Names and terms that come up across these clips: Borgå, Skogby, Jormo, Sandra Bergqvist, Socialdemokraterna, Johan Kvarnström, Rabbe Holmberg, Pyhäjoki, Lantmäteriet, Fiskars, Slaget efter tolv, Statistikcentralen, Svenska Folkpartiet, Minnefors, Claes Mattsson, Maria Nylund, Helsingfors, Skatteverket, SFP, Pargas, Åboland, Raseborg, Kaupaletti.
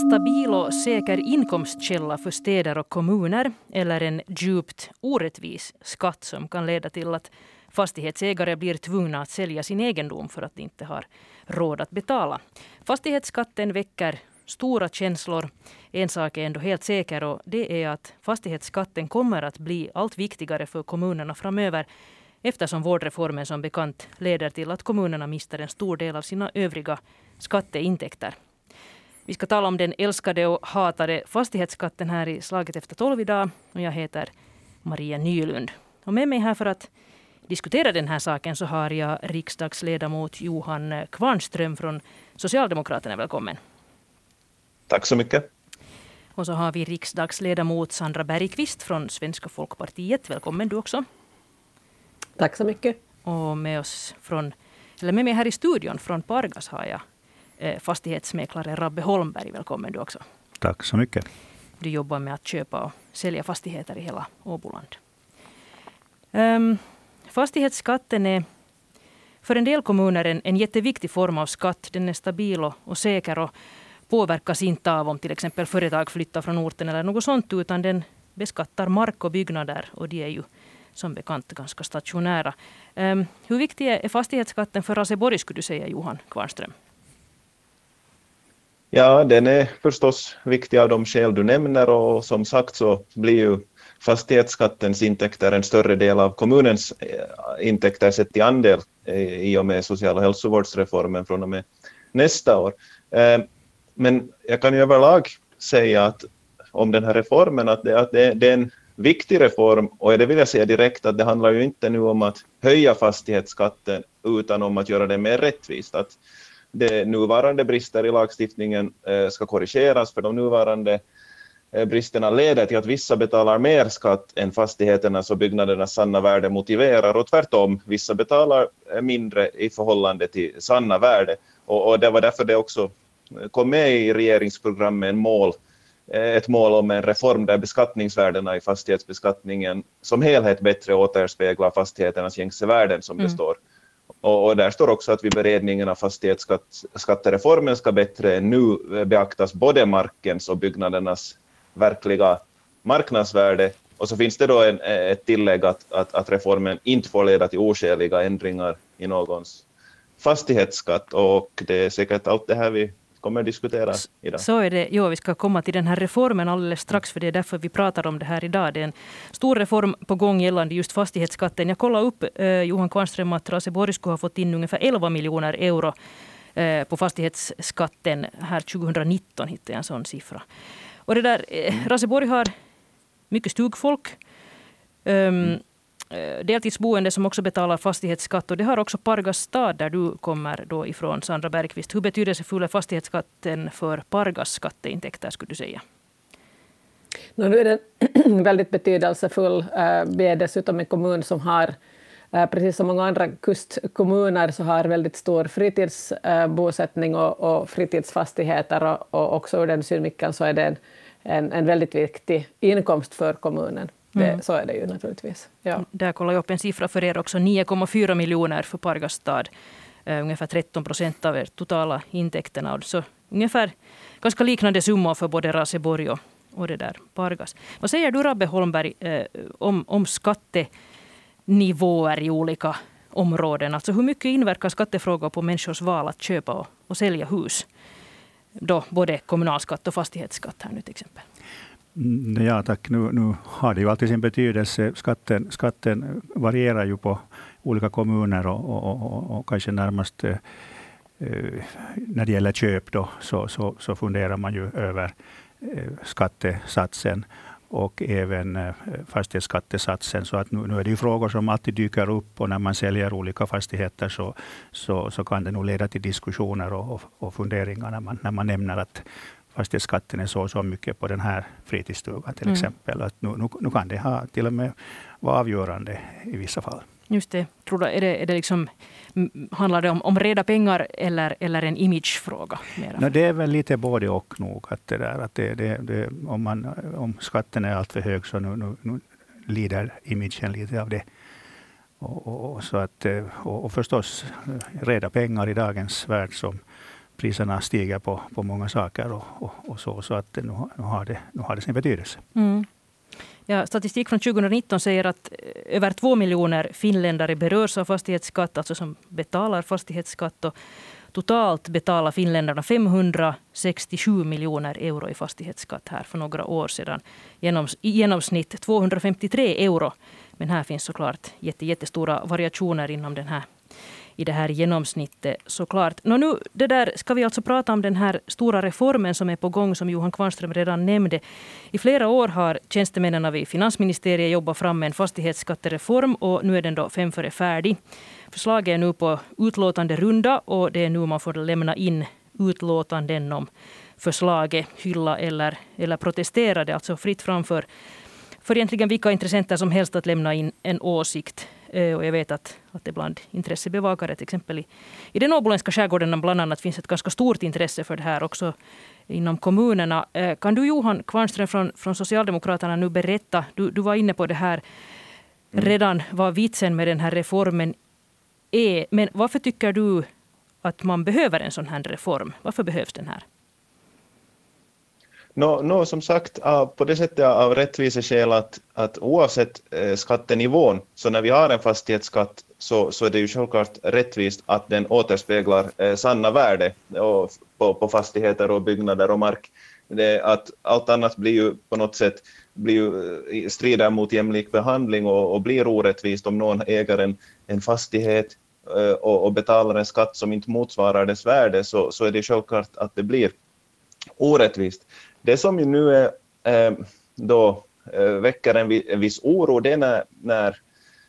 en stabil och säker inkomstkälla för städer och kommuner eller en djupt orättvis skatt som kan leda till att fastighetsägare blir tvungna att sälja sin egendom för att de inte har råd att betala. Fastighetsskatten väcker stora känslor. En sak är ändå helt säker och det är att fastighetsskatten kommer att bli allt viktigare för kommunerna framöver eftersom vårdreformen som bekant leder till att kommunerna mister en stor del av sina övriga skatteintäkter. Vi ska tala om den älskade och hatade fastighetsskatten här i Slaget efter 12 idag. Och jag heter Maria Nylund. Och med mig här för att diskutera den här saken så har jag riksdagsledamot Johan Kvarnström från Socialdemokraterna. Välkommen. Tack så mycket. Och så har vi riksdagsledamot Sandra Bergqvist från Svenska Folkpartiet. Välkommen du också. Tack så mycket. Och med oss med mig här i studion från Pargas har jag fastighetsmäklare Rabbe Holmberg. Välkommen du också. Tack så mycket. Du jobbar med att köpa och sälja fastigheter i hela Åboland. Fastighetsskatten är för en del kommuner en jätteviktig form av skatt. Den är stabil och säker och påverkas inte av om till exempel företag flyttar från orten eller något sånt, utan den beskattar mark och byggnader och det är ju som bekant ganska stationära. Hur viktig är fastighetsskatten för Raseborg skulle du säga, Johan Kvarnström? Ja, den är förstås viktig av de skäl du nämner och som sagt så blir ju fastighetsskattens intäkter en större del av kommunens intäkter sett i andel i och med social- och hälsovårdsreformen från och med nästa år. Men jag kan ju överlag säga att om den här reformen att det är en viktig reform och det vill jag säga direkt att det handlar ju inte nu om att höja fastighetsskatten utan om att göra det mer rättvist. Att de nuvarande brister i lagstiftningen ska korrigeras för de nuvarande bristerna leder till att vissa betalar mer skatt än fastigheternas och byggnadernas sanna värde motiverar och tvärtom vissa betalar mindre i förhållande till sanna värde och det var därför det också kom med i regeringsprogrammet ett mål om en reform där beskattningsvärdena i fastighetsbeskattningen som helhet bättre återspeglar fastigheternas gängse värden som det står. Och där står också att vid beredningen av fastighetsskattereformen ska bättre nu beaktas både markens och byggnadernas verkliga marknadsvärde. Och så finns det då ett tillägg att reformen inte får leda till oskäliga ändringar i någons fastighetsskatt. Och det är säkert allt det här vi kommer diskutera idag. Så är det. Jo, vi ska komma till den här reformen alldeles strax för det är därför vi pratar om det här idag. Det är en stor reform på gång gällande just fastighetsskatten. Jag kollade upp Johan Kvarnström att Raseborg skulle ha fått in ungefär 11 miljoner euro på fastighetsskatten här 2019 hittade jag en sån siffra. Och det där, Raseborg har mycket stugfolk. Deltidsboende som också betalar fastighetsskatt och det har också Pargas stad där du kommer då ifrån Sandra Bergqvist. Hur betydelsefull är fastighetsskatten för Pargas skatteintäkter skulle du säga? Nu är den väldigt betydelsefull. Vi är dessutom en kommun som har precis som många andra kustkommuner så har väldigt stor fritidsbosättning och fritidsfastigheter och också ur den synvinkeln så är det en väldigt viktig inkomst för kommunen. Så är det ju naturligtvis. Ja. Där kollar jag upp en siffra för er också. 9,4 miljoner för Pargas stad. Ungefär 13% av er totala intäkterna. Så ungefär ganska liknande summor för både Raseborg och det där Pargas. Vad säger du Rabbe Holmberg om skattenivåer i olika områden? Alltså hur mycket inverkar skattefrågor på människors val att köpa och sälja hus? Då både kommunalskatt och fastighetsskatt här nu till exempel. Ja tack, nu har det ju alltid sin betydelse. Skatten varierar ju på olika kommuner och kanske närmast när det gäller köp då, så funderar man ju över skattesatsen och även fastighetsskattesatsen. Så att nu är det ju frågor som alltid dyker upp och när man säljer olika fastigheter så kan det nog leda till diskussioner och funderingar när man nämner att fastighetsskatten är så mycket på den här fritidsstugan till exempel. Att nu kan det ha till och med vara avgörande i vissa fall. Just det. Tror du, är det liksom, handlar det om reda pengar eller en imagefråga? No, det är väl lite både och nog. Att det där, att det, om skatten är alltför hög så nu lider imagen lite av det. Och förstås reda pengar i dagens värld som priserna stiger på många saker och så att nu har det sin betydelse. Mm. Ja, statistik från 2019 säger att över 2 miljoner finländare berörs av fastighetsskatt, alltså som betalar fastighetsskatt. Och totalt betalar finländarna 567 miljoner euro i fastighetsskatt här för några år sedan. I genomsnitt 253 euro. Men här finns såklart jättestora variationer inom den här, i det här genomsnittet såklart. Nu ska vi alltså prata om den här stora reformen som är på gång, som Johan Kvarnström redan nämnde. I flera år har tjänstemännen vid finansministeriet jobbat fram med en fastighetsskattereform och nu är den då 5 före färdig. Förslaget är nu på utlåtande runda och det är nu man får lämna in utlåtanden om förslaget, hylla eller protestera. Det är alltså fritt framför för egentligen vilka intressenter som helst att lämna in en åsikt. Och jag vet att det bland intressebevakare till exempel i den åboländska skärgården bland annat finns ett ganska stort intresse för det här också inom kommunerna. Kan du, Johan Kvarnström från Socialdemokraterna, nu berätta, du var inne på det här redan, vad vitsen med den här reformen är. Men varför tycker du att man behöver en sån här reform? Varför behövs den här? Som sagt, på det sättet av rättviseskäl att oavsett skattenivån, så när vi har en fastighetsskatt så är det ju självklart rättvist att den återspeglar sanna värde på fastigheter och byggnader och mark. Att allt annat blir ju på något sätt strider mot jämlik behandling och blir orättvist om någon äger en fastighet och betalar en skatt som inte motsvarar dess värde, så är det självklart att det blir orättvist. Det som ju nu väcker en viss oro, det är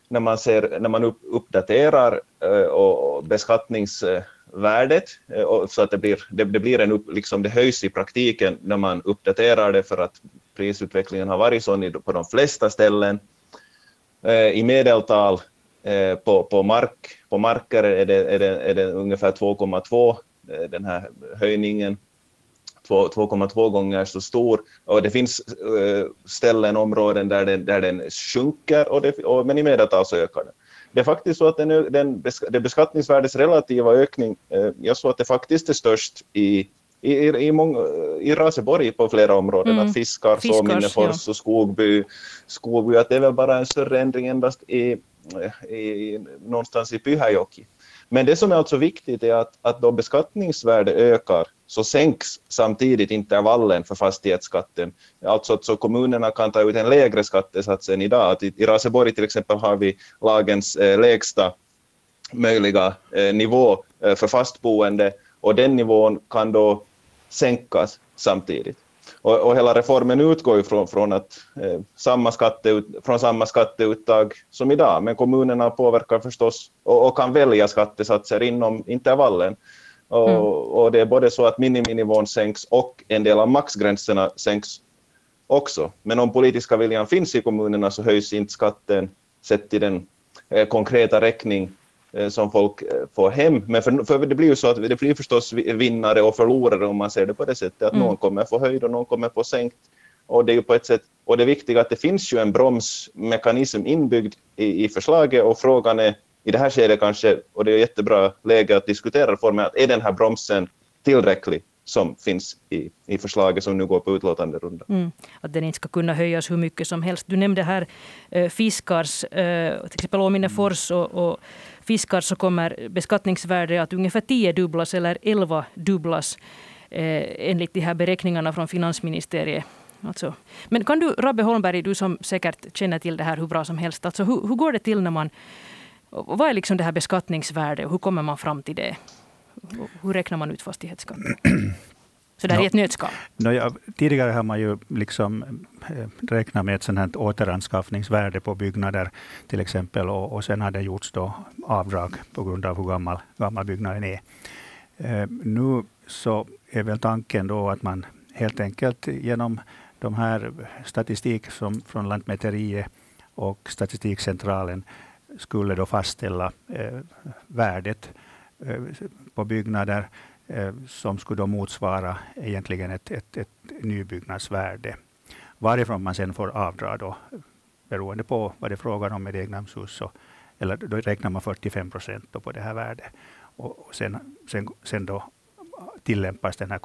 när man uppdaterar och beskattningsvärdet, så att det blir det höjs i praktiken när man uppdaterar det, för att prisutvecklingen har varit sån på de flesta ställen. I medeltal på marker är det ungefär 2,2 den här höjningen. 2,2 gånger så stor, och det finns ställen, områden där den sjunker, men i medeltal så ökar den. Det är faktiskt så att det beskattningsvärdets relativa ökning, jag såg att det faktiskt är störst i Raseborg på flera områden, att Fiskars, Minnefors, ja, och Skogby, att det är väl bara en större ändring endast i någonstans i Pyhäjoki. Men det som är alltså viktigt är att då beskattningsvärde ökar, så sänks samtidigt intervallen för fastighetsskatten. Alltså att så kommunerna kan ta ut en lägre skattesats än idag. Att i Raseborg till exempel har vi lagens lägsta möjliga nivå för fastboende, och den nivån kan då sänkas samtidigt. Och hela reformen utgår från att samma skatteuttag som idag, men kommunerna påverkar förstås och kan välja skattesatser inom intervallen. Och det är både så att miniminivån sänks och en del av maxgränserna sänks också. Men om politiska viljan finns i kommunerna, så höjs inte skatten sett i den konkreta räkning som folk får hem. Men för det blir ju så att det blir förstås vinnare och förlorare om man ser det på det sättet, att någon kommer få höjd och någon kommer få sänkt. Och det är ju på ett sätt, och det viktiga är att det finns ju en bromsmekanism inbyggd i förslaget, och frågan är i det här skedet kanske, och det är jättebra läge att diskutera reformen, att är den här bromsen tillräcklig som finns i förslaget som nu går på utlåtande runda. Att den inte ska kunna höjas hur mycket som helst. Du nämnde här Fiskars, till exempel Åminnefors och Fiskars, så kommer beskattningsvärdet att ungefär 10 dubblas eller 11 dubblas enligt de här beräkningarna från finansministeriet. Alltså. Men kan du, Rabbe Holmberg, du som säkert känner till det här hur bra som helst, alltså, hur går det till när man... Vad är det här beskattningsvärdet och hur kommer man fram till det? Hur räknar man ut fastighetsskatt? Så det är ett nötskap. Tidigare har man ju räknat med ett sånt här återanskaffningsvärde på byggnader till exempel, och sen har det gjorts då avdrag på grund av hur gammal byggnaden är. Nu så är väl tanken då att man helt enkelt genom de här statistik som från Lantmäteriet och Statistikcentralen skulle då fastställa värdet på byggnader som skulle då motsvara egentligen ett nybyggnadsvärde. Varifrån man sen får avdra då, beroende på vad det är frågan om med egnahemshus, eller då räknar man 45% på det här värdet. Och sen då tillämpas den här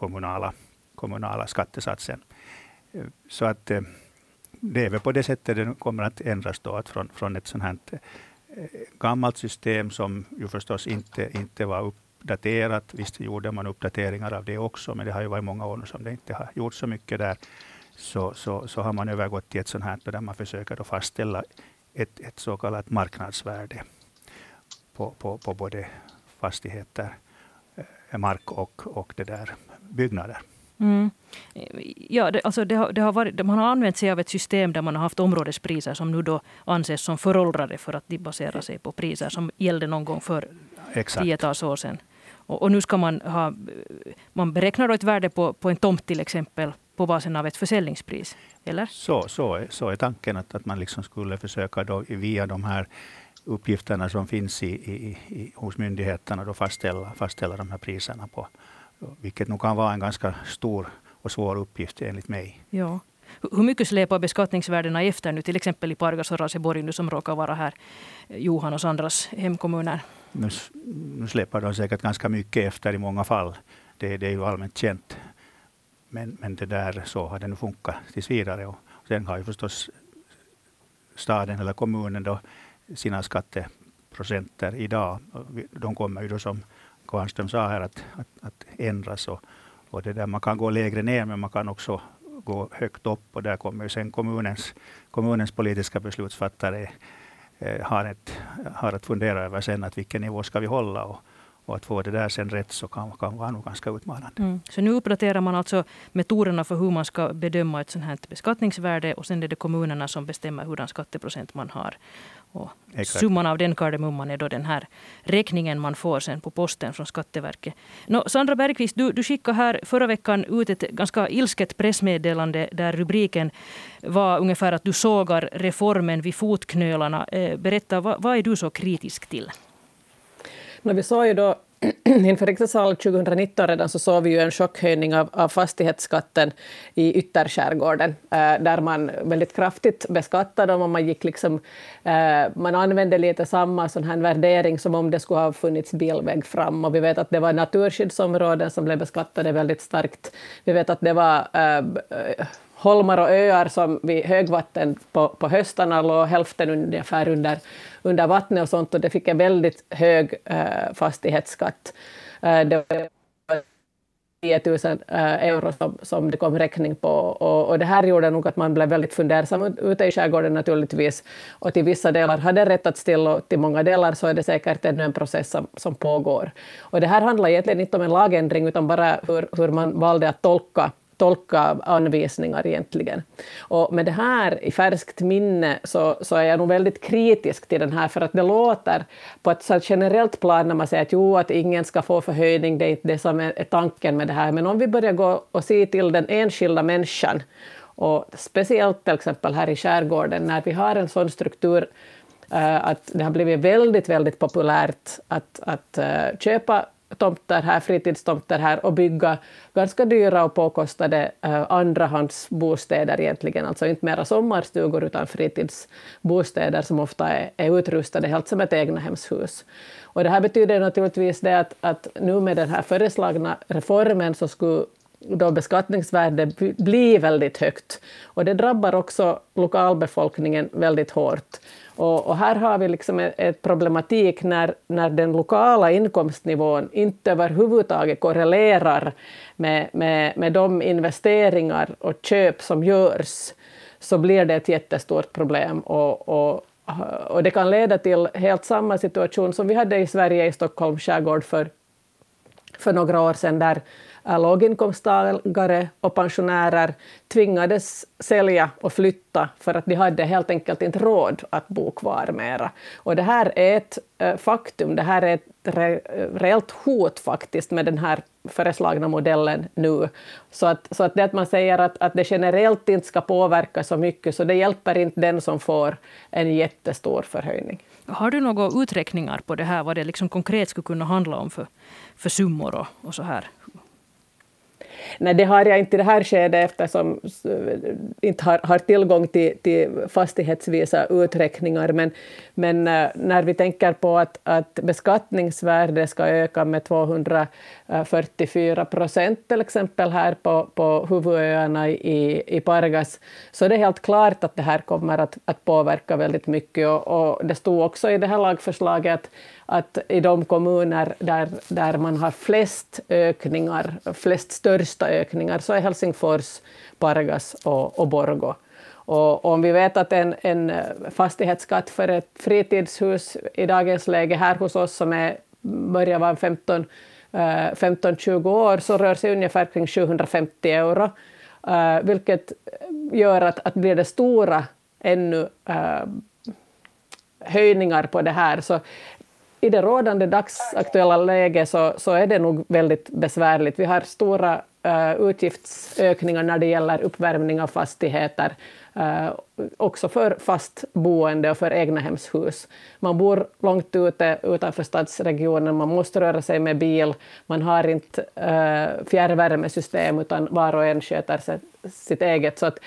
kommunala skattesatsen. Så att det är väl på det sättet den kommer att ändras då, att från ett sånt här gammalt system som ju förstås inte var uppdaterat. Visst gjorde man uppdateringar av det också, men det har ju varit många år som det inte har gjort så mycket där. Så har man övergått till ett sånt här där man försöker då fastställa ett så kallat marknadsvärde på både fastigheter, mark och det där byggnader. Mm. Ja, man har använt sig av ett system där man har haft områdespriser som nu då anses som föråldrade för att de baserar sig på priser som gällde någon gång för tiotals år sedan. Och nu ska man beräknar då ett värde på en tomt till exempel på basen av ett försäljningspris, eller? Så är tanken att man liksom skulle försöka då via de här uppgifterna som finns hos myndigheterna då fastställa de här priserna på. Vilket nog kan vara en ganska stor och svår uppgift enligt mig. Ja. Hur mycket släpar beskattningsvärdena efter nu, till exempel i Pargas och Raseborg nu som råkar vara här Johan och Sandras hemkommuner? Nu släpar de säkert ganska mycket efter i många fall. Det är ju allmänt känt. Men det där, så har det nu funkat tills vidare. Och sen har ju förstås staden eller kommunen då sina skatteprocenter idag. De kommer ju då som Kvarnström sa här att ändras och det där, man kan gå lägre ner men man kan också gå högt upp, och där kommer ju sen kommunens politiska beslutsfattare har att fundera över sen att vilken nivå ska vi hålla, och att få det där sen rätt så kan vara nog ganska utmanande. Mm. Så nu uppdaterar man alltså metoderna för hur man ska bedöma ett sånt här beskattningsvärde, och sen är det kommunerna som bestämmer hur den skatteprocent man har. Och summan av den kardemumman är då den här räkningen man får sen på posten från Skatteverket. Sandra Bergqvist, du skickade här förra veckan ut ett ganska ilsket pressmeddelande där rubriken var ungefär att du sågar reformen vid fotknölarna. Berätta, vad är du så kritisk till? Vi såg ju då inför riksdagsvalet 2019 redan, så såg vi ju en chockhöjning av fastighetsskatten i ytterskärgården, där man väldigt kraftigt beskattade dem, och man gick liksom, man använde lite samma sån här värdering som om det skulle ha funnits bilväg fram, och vi vet att det var naturskyddsområden som blev beskattade väldigt starkt. Vi vet att det var holmar och öar som vid högvatten på höstarna låg hälften ungefär under vattnet och sånt, och det fick en väldigt hög fastighetsskatt. Det var 10 000 euro som det kom räkning på, och det här gjorde nog att man blev väldigt fundersam ute i skärgården naturligtvis, och till vissa delar hade rättats till, och till många delar så är det säkert ännu en process som pågår. Och det här handlar egentligen inte om en lagändring utan bara hur man valde att tolka anvisningar egentligen. Och med det här i färskt minne så är jag nog väldigt kritisk till den här, för att det låter på ett så generellt plan när man säger att att ingen ska få förhöjning, det är inte det som är tanken med det här. Men om vi börjar gå och se till den enskilda människan, och speciellt till exempel här i skärgården när vi har en sån struktur att det har blivit väldigt, väldigt populärt att köpa tomter här, fritidstomter här, och bygga ganska dyra och påkostade andrahandsbostäder egentligen. Alltså inte mera sommarstugor utan fritidsbostäder som ofta är utrustade helt som ett egnahemshus. Och det här betyder naturligtvis det att nu med den här föreslagna reformen så skulle då beskattningsvärdet blir väldigt högt, och det drabbar också lokalbefolkningen väldigt hårt. Och här har vi liksom ett problematik när den lokala inkomstnivån inte överhuvudtaget korrelerar med de investeringar och köp som görs, så blir det ett jättestort problem. Och det kan leda till helt samma situation som vi hade i Sverige i Stockholms skärgård för några år sedan, där låginkomsttagare och pensionärer tvingades sälja och flytta för att de hade helt enkelt inte råd att bo kvar mera. Och det här är ett faktum, det här är ett reellt hot faktiskt med den här föreslagna modellen nu. Så att det att man säger att det generellt inte ska påverka så mycket, så det hjälper inte den som får en jättestor förhöjning. Har du några uträkningar på det här, vad det liksom konkret skulle kunna handla om för summor och så här? Nej, det har jag inte i det här skedet eftersom inte har tillgång till fastighetsvisa uträkningar. Men när vi tänker på att beskattningsvärdet ska öka med 244% till exempel här på huvudöarna i Pargas, så det är helt klart att det här kommer att påverka väldigt mycket. Och det stod också i det här lagförslaget att i de kommuner där man har största ökningar, så är Helsingfors, Pargas och Borgå. Och om vi vet att en fastighetsskatt för ett fritidshus i dagens läge här hos oss som börjar vara 15-20 år, så rör sig ungefär kring 750 euro. Vilket gör att blir det stora ännu höjningar på det här, så i det rådande dagsaktuella läget så är det nog väldigt besvärligt. Vi har stora utgiftsökningar när det gäller uppvärmning av fastigheter. Också för fastboende och för egnahemshus. Man bor långt utanför stadsregionen, man måste röra sig med bil. Man har inte fjärrvärmesystem, utan var och en sköter sitt eget. Så att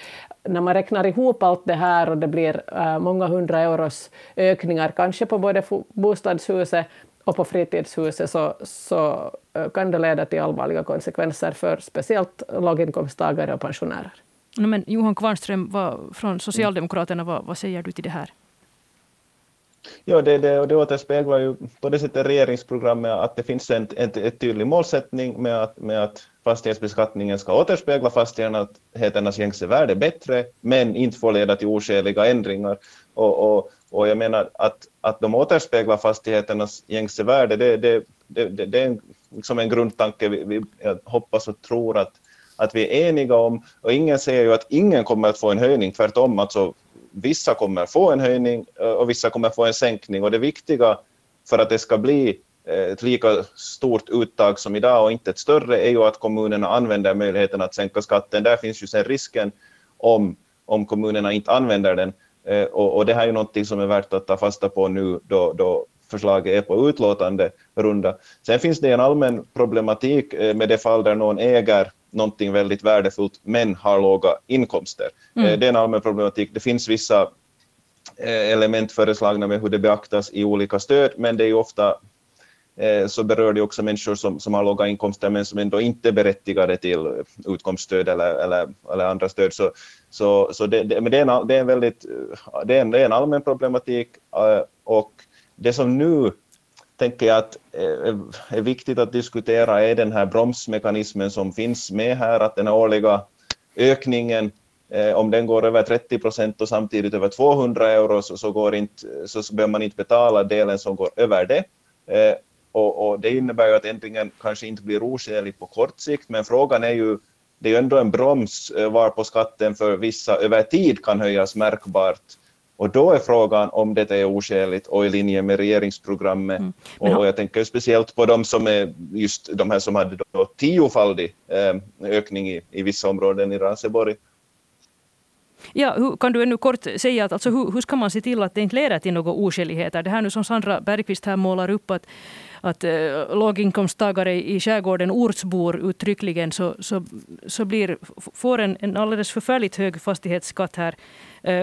när man räknar ihop allt det här och det blir många hundra euros ökningar kanske på både bostadshuset och på fritidshuset, så kan det leda till allvarliga konsekvenser för speciellt låginkomsttagare och pensionärer. Men Johan Kvarnström från Socialdemokraterna, vad säger du till det här? Ja, det återspeglar ju på det sättet regeringsprogrammet att det finns en tydlig målsättning med att fastighetsbeskattningen ska återspegla fastigheternas gängse värde bättre, men inte får leda till oskäliga ändringar. Och jag menar att de återspeglar fastigheternas gängse värde, det är liksom en grundtanke jag hoppas och tror att vi är eniga om, och ingen säger ju att ingen kommer att få en höjning, tvärtom, alltså vissa kommer få en höjning och vissa kommer få en sänkning, och det viktiga för att det ska bli ett lika stort uttag som idag och inte ett större är ju att kommunerna använder möjligheten att sänka skatten. Där finns ju sen risken om kommunerna inte använder den, och det här är ju någonting som är värt att ta fasta på nu då förslaget är på utlåtande runda. Sen finns det en allmän problematik med det fall där någon äger någonting väldigt värdefullt men har låga inkomster. Det är en allmän problematik. Det finns vissa element föreslagna med hur det beaktas i olika stöd, men det är ju ofta så berör det också människor som har låga inkomster men som ändå inte är berättigade till utkomststöd eller andra stöd. Det är en allmän problematik, och det som nu tänker jag att är viktigt att diskutera är den här bromsmekanismen som finns med här, att den årliga ökningen, om den går över 30% och samtidigt över 200 euro så behöver man inte betala delen som går över det. Och det innebär ju att ändringen kanske inte blir oskälig på kort sikt, men frågan är ju, det är ju ändå en broms varpå skatten för vissa över tid kan höjas märkbart. Och då är frågan om det är oskäligt och i linje med regeringsprogrammet. Och jag tänker speciellt på de som är just de här som hade då 10-faldig ökning i vissa områden i Raseborg. Ja, kan du ännu kort säga att alltså, hur ska man se till att det inte leder till några oskäligheter? Det här nu som Sandra Bergqvist här målar upp att låginkomsttagare i skärgården ortsbor uttryckligen så får en alldeles förfärligt hög fastighetsskatt här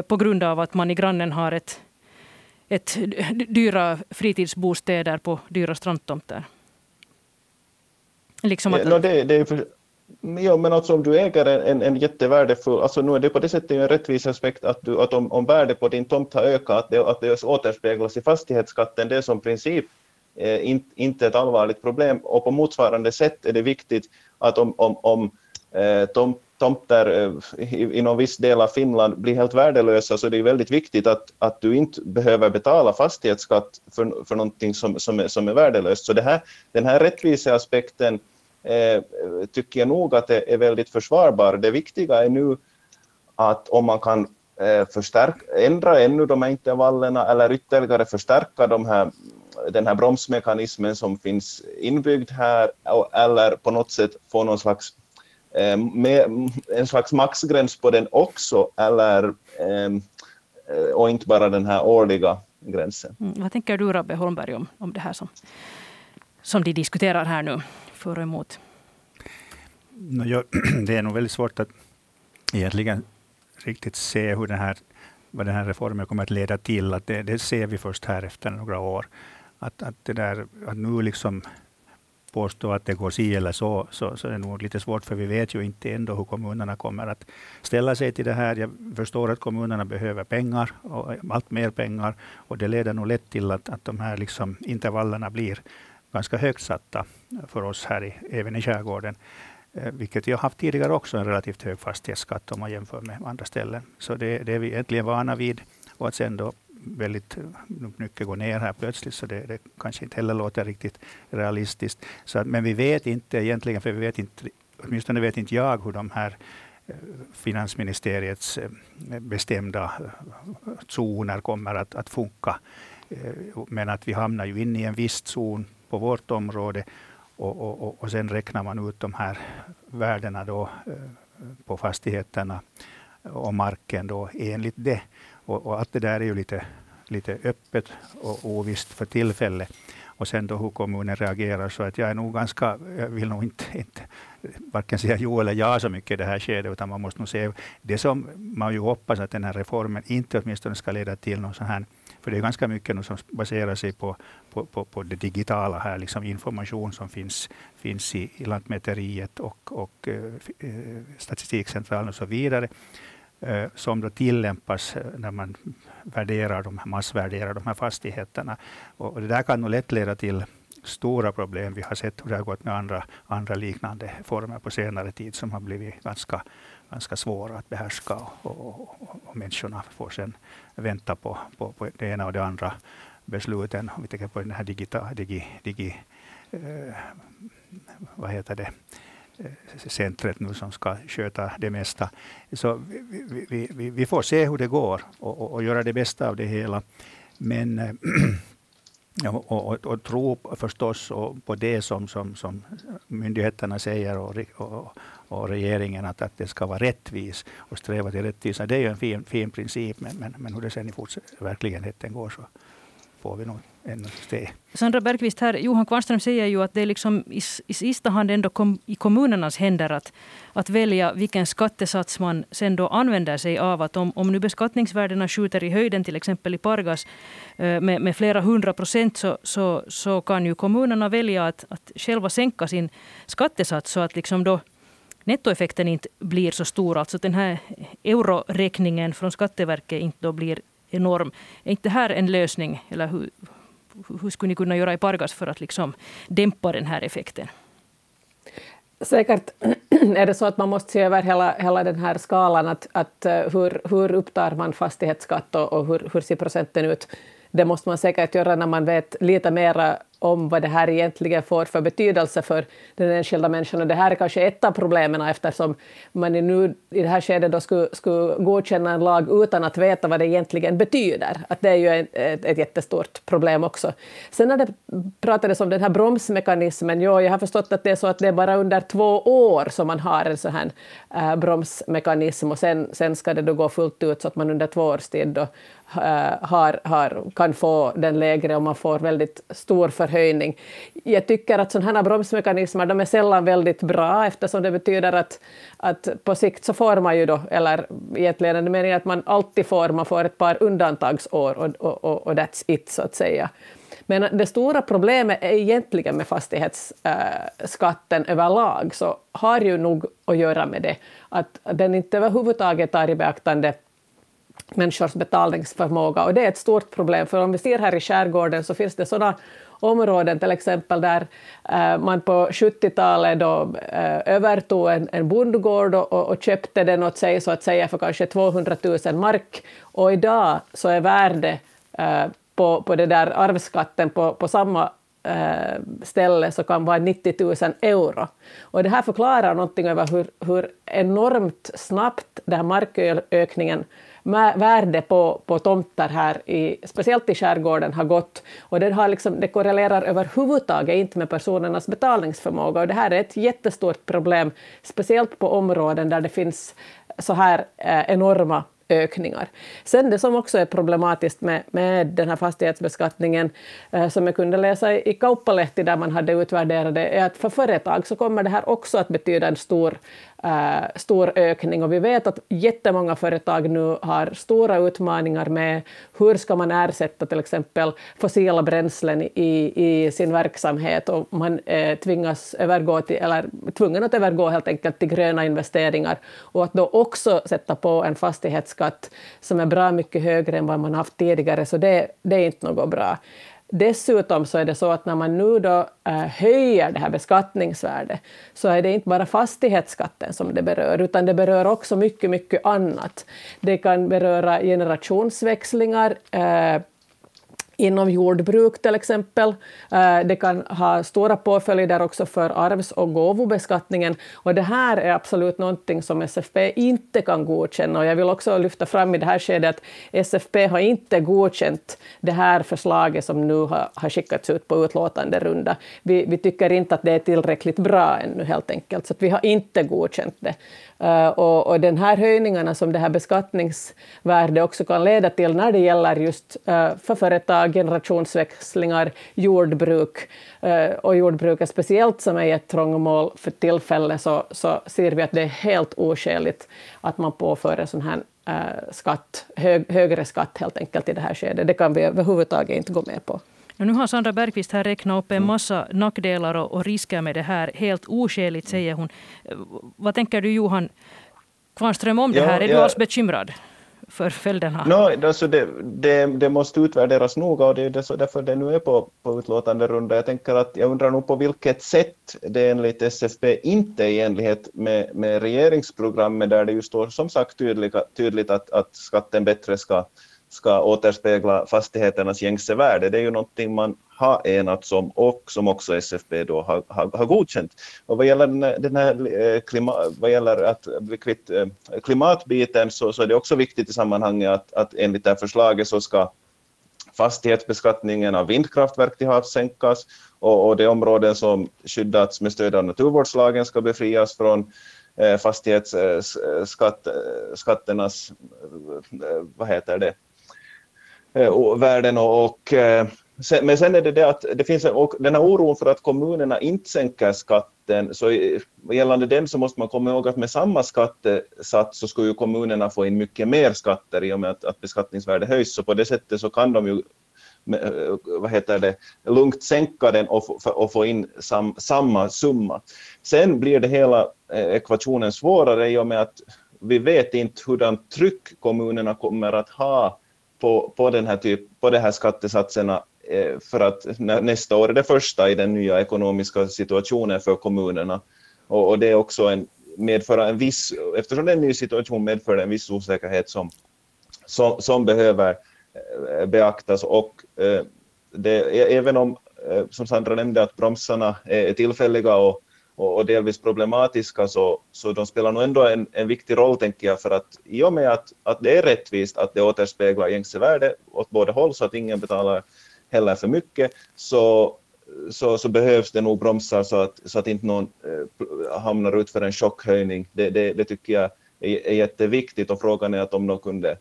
på grund av att man i grannen har ett dyra fritidsbostäder på dyra strandtomter. Liksom att... Ja, men alltså om du äger en jättevärdefull, alltså nu är det på det sättet en rättvis aspekt att om värdet på din tomt har ökat, att det återspeglas i fastighetsskatten, det är som princip inte ett allvarligt problem, och på motsvarande sätt är det viktigt att om tomter i någon viss del av Finland blir helt värdelösa, så det är väldigt viktigt att du inte behöver betala fastighetsskatt för någonting som är värdelöst. Så den här rättvisa aspekten tycker jag nog att det är väldigt försvarbar. Det viktiga är nu att om man kan ändra ännu de här intervallerna eller ytterligare förstärka den här bromsmekanismen som finns inbyggd här, eller på något sätt få någon slags, en slags maxgräns på den också, eller, och inte bara den här årliga gränsen. Vad tänker du, Rabbe Holmberg, om det här som de diskuterar här nu? För och emot. Det är nog väldigt svårt att egentligen riktigt se hur vad den här reformen kommer att leda till. Att det ser vi först här efter några år. Att nu liksom påstå att det går si eller så är det nog lite svårt, för vi vet ju inte ändå hur kommunerna kommer att ställa sig till det här. Jag förstår att kommunerna behöver pengar, och allt mer pengar, och det leder nog lätt till att de här liksom intervallerna blir ganska högt satta för oss här även i skärgården. Vilket jag haft tidigare också, en relativt hög fastighetsskatt om man jämför med andra ställen. Så det är vi egentligen vana vid, och att sen då väldigt mycket går ner här plötsligt, så det kanske inte heller låter riktigt realistiskt. Så att, men vi vet inte egentligen, för vi vet inte, åtminstone vet inte jag hur de här finansministeriets bestämda zoner kommer att funka. Men att vi hamnar ju in i en viss zon på vårt område, och sen räknar man ut de här värdena då på fastigheterna och marken då enligt det. Och att det där är ju lite öppet och ovisst för tillfället. Och sen då hur kommunen reagerar, så att jag är nog ganska, jag vill nog inte varken säga jo eller ja så mycket i det här skedet, utan man måste nog se det som man ju hoppas att den här reformen inte åtminstone ska leda till någon sån här, för det är ganska mycket som baserar sig på det digitala här, liksom information som finns i Lantmäteriet och Statistikcentralen och så vidare, som då tillämpas när man massvärderar de här fastigheterna. Och det där kan nog lätt leda till stora problem. Vi har sett hur det har gått med andra liknande former på senare tid som har blivit ganska svåra att behärska, och människorna får sen vänta på det ena och det andra besluten. Om vi tänker på den här centret nu som ska sköta det mesta. Så vi får se hur det går och göra det bästa av det hela. Men och tro förstås på det som myndigheterna säger och regeringen, att det ska vara rättvis och sträva till rättvisa. Det är ju en fin princip, men hur det sen i verkligheten går, så får vi nog ännu se. Sandra Bergqvist här, Johan Kvarnström säger ju att det är liksom i sista hand ändå i kommunernas händer att välja vilken skattesats man sen då använder sig av. Att om nu beskattningsvärdena skjuter i höjden, till exempel i Pargas med flera 100%, så kan ju kommunerna välja att själva sänka sin skattesats, så att liksom då nettoeffekten inte blir så stor. Alltså den här euroräkningen från Skatteverket inte då blir enorm. Är inte det här en lösning? Eller hur skulle ni kunna göra i Pargas för att liksom dämpa den här effekten? Säkert är det så att man måste se över hela den här skalan, att hur upptar man fastighetsskatt, och hur ser procenten ut? Det måste man säkert göra när man vet lite mer om vad det här egentligen får för betydelse för den enskilda människan. Och det här är kanske ett av problemen, eftersom man nu i det här skedet då skulle godkänna en lag utan att veta vad det egentligen betyder. Att det är ju ett jättestort problem också. Sen när det pratades om den här bromsmekanismen, jag har förstått att det är så att det är bara under 2 år som man har en sån här bromsmekanism, och sen ska det då gå fullt ut, så att man under 2 års tid då kan få den lägre, och man får väldigt stor förhöjning. Jag tycker att sådana här bromsmekanismer, de är sällan väldigt bra, eftersom det betyder att på sikt så får man ju då, eller egentligen är det meningen att man alltid får ett par undantagsår, och that's it, så att säga. Men det stora problemet är egentligen med fastighetsskatten överlag, så har ju nog att göra med det, att den inte överhuvudtaget tar i beaktande människors betalningsförmåga, och det är ett stort problem, för om vi ser här i skärgården så finns det sådana områden, till exempel där man på 70-talet då övertog en bondgård och köpte den åt sig, så att säga, för kanske 200 000 mark, och idag så är värdet på det där arvsskatten på samma ställe så kan vara 90 000 euro. Och det här förklarar någonting över hur enormt snabbt den här markökningen värde på tomter här, speciellt i skärgården, har gått. Och det korrelerar överhuvudtaget inte med personernas betalningsförmåga. Och det här är ett jättestort problem, speciellt på områden där det finns så här enorma ökningar. Sen det som också är problematiskt med den här fastighetsbeskattningen som jag kunde läsa i Kaupaletti där man hade utvärderat det, är att för företag så kommer det här också att betyda en stor ökning, och vi vet att jättemånga företag nu har stora utmaningar med hur ska man ersätta till exempel fossila bränslen i sin verksamhet, och man tvingas tvungen att övergå helt enkelt till gröna investeringar, och att då också sätta på en fastighetsskatt som är bra mycket högre än vad man haft tidigare, så det är inte något bra. Dessutom så är det så att när man nu då höjer det här beskattningsvärdet så är det inte bara fastighetsskatten som det berör, utan det berör också mycket, mycket annat. Det kan beröra generationsväxlingar, inom jordbruk till exempel. Det kan ha stora påföljder också för arvs- och gåvobeskattningen. Och det här är absolut någonting som SFP inte kan godkänna. Och jag vill också lyfta fram i det här skedet att SFP har inte godkänt det här förslaget som nu har skickats ut på utlåtande runda. Vi tycker inte att det är tillräckligt bra ännu helt enkelt. Så att vi har inte godkänt det. Och den här höjningarna som det här beskattningsvärdet också kan leda till när det gäller just för företag, generationsväxlingar, jordbruk, och jordbruket speciellt som är ett trångmål för tillfället, så ser vi att det är helt oskäligt att man påför en sån här skatt, högre skatt helt enkelt i det här skedet. Det kan vi överhuvudtaget inte gå med på. Nu har Sandra Bergqvist här räknat upp en massa nackdelar och risker med det här. Helt oskäligt, säger hon. Vad tänker du, Johan Kvarnström, om det här? Är du alls bekymrad för följderna? No, alltså det måste utvärderas noga, och det är därför det nu är på utlåtande runda. Jag undrar nog på vilket sätt det enligt SFP inte är i enlighet med regeringsprogrammet, där det ju står som sagt tydligt att skatten bättre ska återspegla fastigheternas gängse värde. Det är ju någonting man har enats om och som också SFP då har godkänt. Och vad gäller klimatbiten så är det också viktigt i sammanhanget att enligt det här förslaget så ska fastighetsbeskattningen av vindkraftverk till havs sänkas, och de områden som skyddats med stöd av naturvårdslagen ska befrias från fastighetsskatternas värden. Men sen är det att det finns den här oron för att kommunerna inte sänker skatten, så gällande den så måste man komma ihåg att med samma skattesats så skulle ju kommunerna få in mycket mer skatter i och med att beskattningsvärdet höjs, så på det sättet så kan de ju lugnt sänka den och få in samma summa. Sen blir det hela ekvationen svårare i och med att vi vet inte hur den tryck kommunerna kommer att ha på de här skattesatserna för att nästa år är det första i den nya ekonomiska situationen för kommunerna, och det är också eftersom det är en ny situation medför en viss osäkerhet som behöver beaktas, och även om, som Sandra nämnde, att bromsarna är tillfälliga och delvis problematiska, så de spelar nog ändå en viktig roll, tänker jag, för att i och med att det är rättvist att det återspeglar gängse värde åt båda håll så att ingen betalar heller för mycket, så behövs det nog bromsar så att inte någon hamnar ut för en chockhöjning. Det tycker jag är jätteviktigt, och frågan är att om de kunde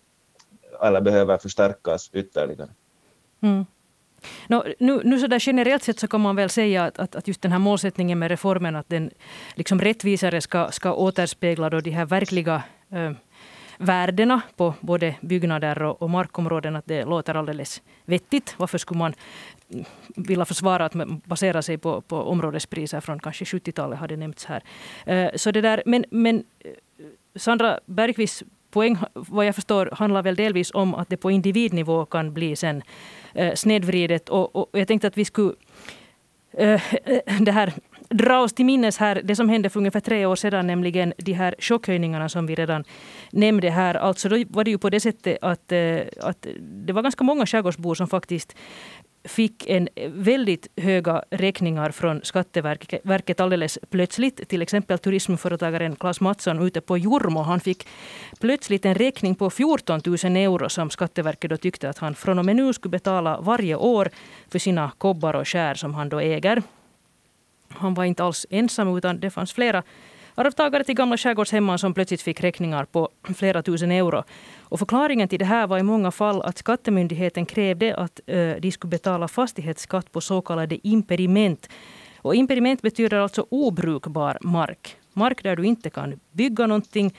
alla behöver förstärkas ytterligare. Mm. Nu så där generellt sett så kan man väl säga att just den här målsättningen med reformen, att den liksom rättvisare ska återspegla då de här verkliga värdena på både byggnader och markområden, att det låter alldeles vettigt. Varför skulle man vilja försvara att man baserar sig på områdespriser från kanske 70-talet hade nämnts här. Så det där, men Sandra Bergqvist poäng, vad jag förstår, handlar väl delvis om att det på individnivå kan bli sen snedvridet. Och jag tänkte att vi skulle dra oss till minnes här det som hände för ungefär 3 år sedan, nämligen de här chockhöjningarna som vi redan nämnde här. Alltså då var det ju på det sättet att det var ganska många skärgårdsbor som faktiskt fick en väldigt höga räkningar från Skatteverket alldeles plötsligt. Till exempel turismföretagaren Claes Mattsson ute på Jormo. Han fick plötsligt en räkning på 14 000 euro som Skatteverket då tyckte att han från och med nu skulle betala varje år för sina kobbar och skär som han då äger. Han var inte alls ensam, utan det fanns flera Arvtagare till gamla skärgårdshemman som plötsligt fick räkningar på flera tusen euro. Och förklaringen till det här var i många fall att skattemyndigheten krävde att de skulle betala fastighetsskatt på så kallade impediment. Och impediment betyder alltså obrukbar mark. Mark där du inte kan bygga någonting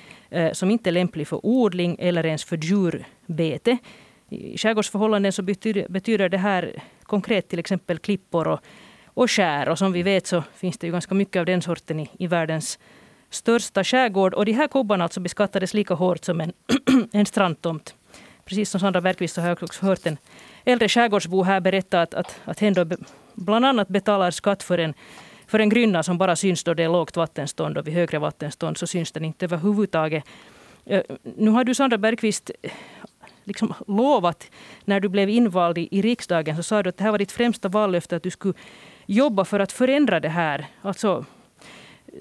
som inte är lämplig för odling eller ens för djurbete. I skärgårdsförhållanden så betyder det här konkret till exempel klippor och skär. Och som vi vet så finns det ju ganska mycket av den sorten i världens största skärgård. Och de här kobbarna alltså beskattades lika hårt som en strandtomt. Precis som Sandra Bergqvist så har jag också hört en äldre skärgårdsbo här berätta att hen då bland annat betalar skatt för en grynna som bara syns då det är lågt vattenstånd, och vid högre vattenstånd så syns den inte överhuvudtaget. Nu har du, Sandra Bergqvist, liksom lovat när du blev invald i riksdagen, så sa du att det här var ditt främsta vallöfte, att du skulle jobba för att förändra det här. Alltså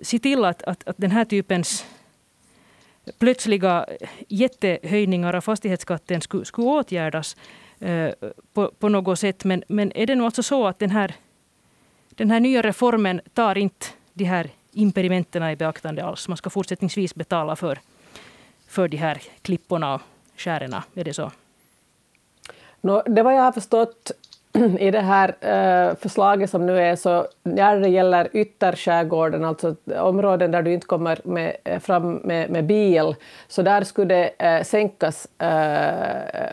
se till att den här typens plötsliga jättehöjningar av fastighetsskatten skulle åtgärdas på något sätt. Men är det nog alltså så att den här nya reformen tar inte de här impedimenterna i beaktande alls? Man ska fortsättningsvis betala för de här klipporna och skärerna, är det så? No, det var jag har förstått i det här förslaget som nu är, så när det gäller ytterskärgården, alltså områden där du inte kommer fram med bil, så där skulle det sänkas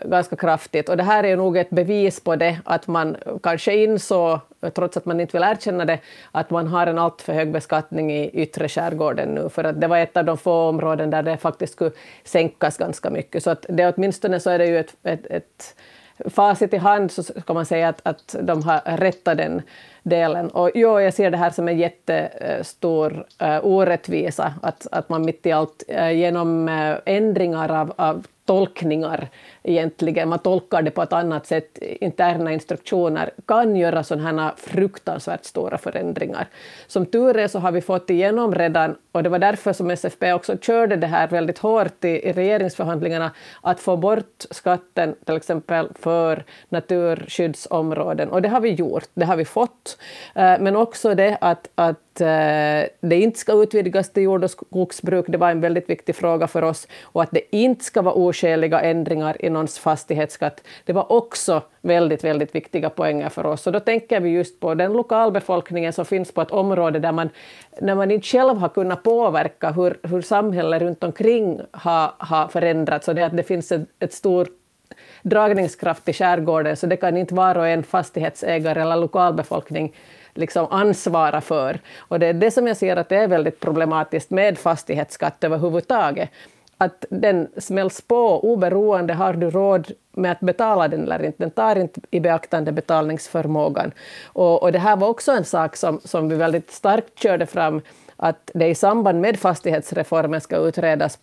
ganska kraftigt. Och det här är nog ett bevis på det, att man kanske insåg, trots att man inte vill erkänna det, att man har en alltför hög beskattning i yttre skärgården nu, för att det var ett av de få områden där det faktiskt skulle sänkas ganska mycket. Så att det, åtminstone så är det ju ett facit i hand, så kan man säga att de har rättat den delen. Och jo, jag ser det här som en jättestor orättvisa, att man mitt i allt genom ändringar av tolkningar egentligen, man tolkar det på ett annat sätt, interna instruktioner kan göra sådana här fruktansvärt stora förändringar. Som tur är så har vi fått igenom redan, och det var därför som SFP också körde det här väldigt hårt i regeringsförhandlingarna, att få bort skatten till exempel för naturskyddsområden, och det har vi gjort, det har vi fått, men också det att det inte ska utvidgas till jord- och skogsbruk, det var en väldigt viktig fråga för oss, och att det inte ska vara oskäliga ändringar i någons fastighetsskatt, det var också väldigt, väldigt viktiga poänger för oss. Och då tänker vi just på den lokalbefolkningen som finns på ett område där man, när man inte själv har kunnat påverka hur samhället runt omkring har förändrats, och det att det finns ett stort dragningskraft i skärgården, så det kan inte var och en fastighetsägare eller lokalbefolkning liksom ansvara för. Och det är det som jag ser att det är väldigt problematiskt med fastighetsskatt överhuvudtaget. Att den smälls på oberoende har du råd med att betala den eller inte. Den tar inte i beaktande betalningsförmågan. Och det här var också en sak som vi väldigt starkt körde fram, att det i samband med fastighetsreformen ska utredas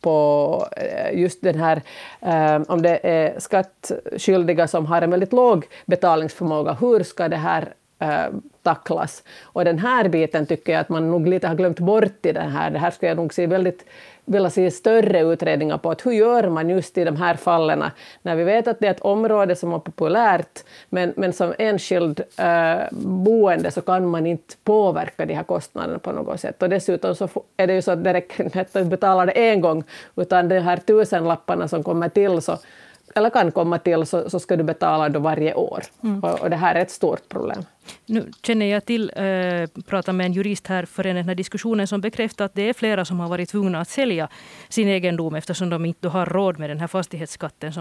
på just den här, om det är skattskyldiga som har en väldigt låg betalningsförmåga, hur ska det här tacklas. Och den här biten tycker jag att man nog lite har glömt bort i den här. Det här ska jag nog vilja se större utredningar på, att hur gör man just i de här fallen när vi vet att det är ett område som är populärt, men som enskild boende så kan man inte påverka de här kostnaderna på något sätt. Och dessutom så är det ju så att det räcker inte att betala det en gång, utan de här 1000 lapparna som kommer till eller kan komma till, så ska du betala då varje år. Mm. Och det här är ett stort problem. Nu känner jag till, prata med en jurist här för den här diskussionen, som bekräftar att det är flera som har varit tvungna att sälja sin egendom eftersom de inte har råd med den här fastighetsskatten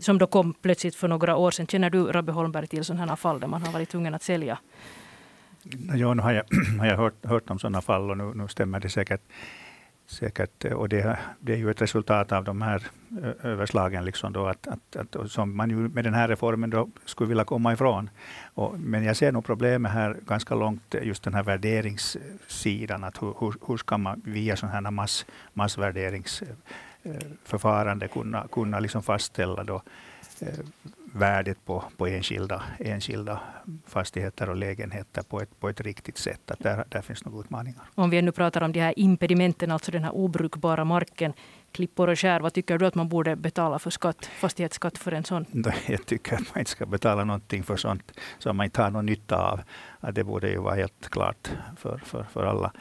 som då kom plötsligt för några år sedan. Känner du, Rabbe Holmberg, till sådana här fall där man har varit tvungen att sälja? Ja, nu har jag hört om sådana fall, och nu stämmer det säkert, och det är ju ett resultat av de här överslagen liksom då, att som man ju med den här reformen då skulle vilja komma ifrån. Men jag ser nog problemet här ganska långt, just den här värderingssidan, att hur ska man via sån här massvärderingsförfarande kunna liksom fastställa då värdet på enskilda fastigheter och lägenheter på ett riktigt sätt. Att där finns några utmaningar. Om vi nu pratar om de här impedimenten, alltså den här obrukbara marken, klippor och skär, vad tycker du att man borde betala för skatt, fastighetsskatt för en sån? Jag tycker att man inte ska betala någonting för sånt som man inte har någon nytta av. Att det borde ju vara helt klart för alla.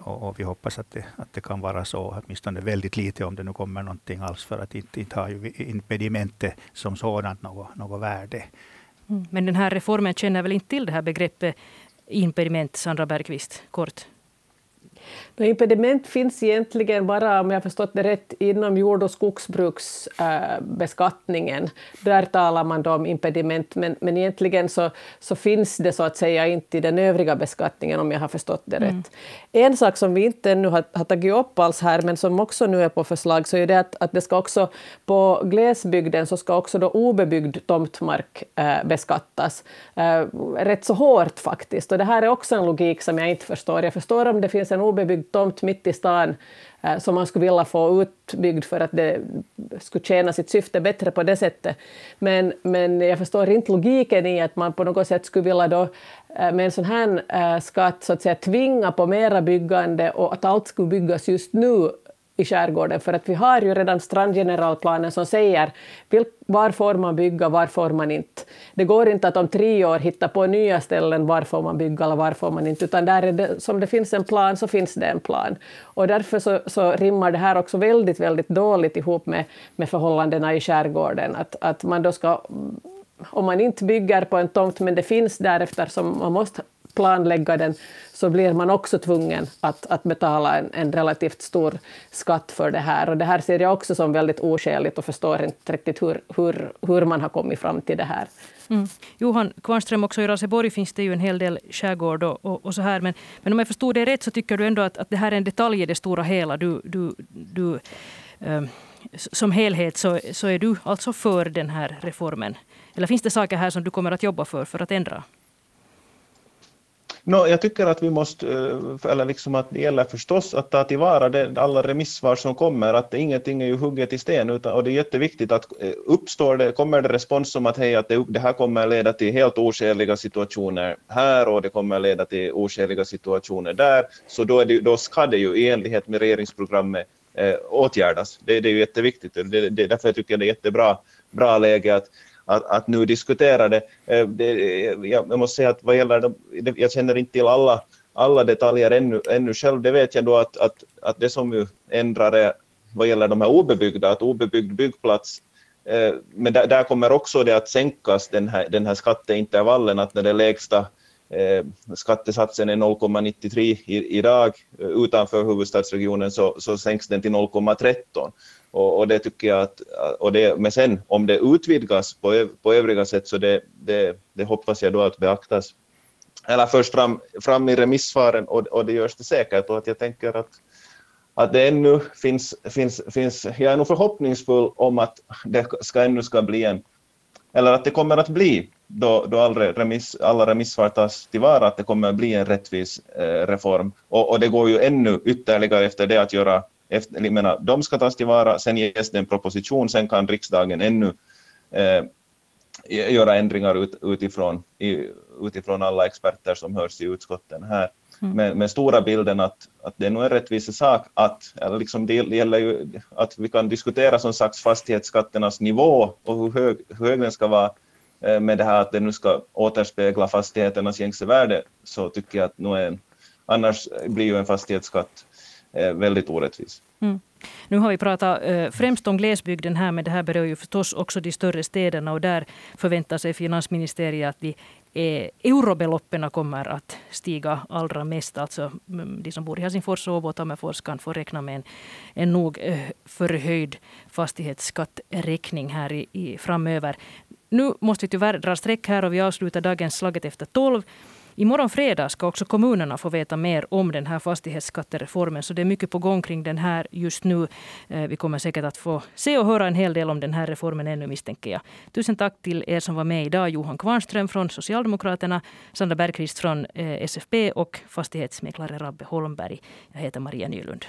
Och vi hoppas att det kan vara så, åtminstone väldigt lite, om det nu kommer någonting alls, för att inte har ju impedimentet som sådant något värde. Mm. Men den här reformen känner väl inte till det här begreppet impediment, Sandra Bergqvist, kort? No, impediment finns egentligen bara, om jag förstått det rätt, inom jord- och skogsbruksbeskattningen. Där talar man om impediment, men egentligen så finns det så att säga inte i den övriga beskattningen, om jag har förstått det rätt. En sak som vi inte ännu har tagit upp alls här, men som också nu är på förslag, så är det att det ska också på glesbygden, så ska också då obebyggd tomtmark beskattas. Rätt så hårt faktiskt. Och det här är också en logik som jag inte förstår. Jag förstår om det finns en obebyggd tomt mitt i stan som man skulle vilja få utbyggd för att det skulle tjäna sitt syfte bättre på det sättet. Men jag förstår inte logiken i att man på något sätt skulle vilja då, med en sån här skatt så att säga, tvinga på mera byggande och att allt skulle byggas just nu i skärgården. För att vi har ju redan strandgeneralplanen som säger var får man bygga, var får man inte. Det går inte att om 3 år hitta på nya ställen var får man bygga eller var får man inte. Utan där är det, som det finns en plan så finns det en plan. Och därför så rimmar det här också väldigt, väldigt dåligt ihop med förhållandena i skärgården. Att man då ska, om man inte bygger på en tomt men det finns därefter som man måste planlägga den, så blir man också tvungen att betala en relativt stor skatt för det här. Och det här ser jag också som väldigt oskäligt och förstår inte riktigt hur man har kommit fram till det här. Mm. Johan Kvarnström, också i Raseborg finns det ju en hel del skärgård och så här. Men om jag förstod det rätt så tycker du ändå att det här är en detalj i det stora hela. Du som helhet så är du alltså för den här reformen. Eller finns det saker här som du kommer att jobba för att ändra? No, jag tycker att vi måste, eller liksom att det gäller förstås att ta tillvara alla remissvar som kommer, att ingenting är ju hugget i sten, utan, och det är jätteviktigt att uppstår det, kommer det respons som att hej, att det här kommer leda till helt oskäliga situationer här och det kommer leda till oskäliga situationer där, så då ska det ju i enlighet med regeringsprogrammet åtgärdas. Det är ju jätteviktigt, därför jag tycker jag det är jättebra läge att nu diskutera det. Jag måste säga att vad gäller, jag känner inte till alla detaljer ännu själv. Det vet jag då att det som ju ändrar är vad gäller de här obebyggda, att obebyggd byggplats, men där kommer också det att sänkas, den här skatteintervallen, att när det lägsta skattesatsen är 0,93 idag utanför huvudstadsregionen så sänks den till 0,13. Och det tycker jag att, och det, men sen om det utvidgas på övriga sätt, så det hoppas jag då att beaktas. Eller först fram i remissvaren, och det görs det säkert, och att jag tänker att det ännu finns, jag är nog förhoppningsfull om att det ska bli en, eller att det kommer att bli, då alla remissvar tas tillvara, att det kommer att bli en rättvis reform. Och det går ju ännu ytterligare efter det att göra, jag menar, de ska tas tillvara, sen ges det en proposition, sen kan riksdagen ännu göra ändringar utifrån alla experter som hörs i utskotten här. Men stora bilden att det är nog en rättvis sak, att liksom det gäller ju att vi kan diskutera som sagt fastighetsskatternas nivå och hur hög den ska vara, med det här att det nu ska återspegla fastigheternas gängse värde, så tycker jag att annars blir ju en fastighetsskatt väldigt orättvis. Mm. Nu har vi pratat främst om glesbygden här, men det här berör ju förstås också de större städerna, och där förväntar sig finansministeriet att de eurobeloppen kommer att stiga allra mest. Alltså de som bor i Helsingfors och Åboland kan få räkna med en nog förhöjd fastighetsskatträkning här i framöver. Nu måste vi tyvärr dra streck här och vi avslutar dagens Slaget efter 12. Imorgon fredag ska också kommunerna få veta mer om den här fastighetsskattereformen. Så det är mycket på gång kring den här just nu. Vi kommer säkert att få se och höra en hel del om den här reformen ännu, misstänker jag. Tusen tack till er som var med idag. Johan Kvarnström från Socialdemokraterna, Sandra Bergqvist från SFP och fastighetsmäklare Rabbe Holmberg. Jag heter Maria Nylund.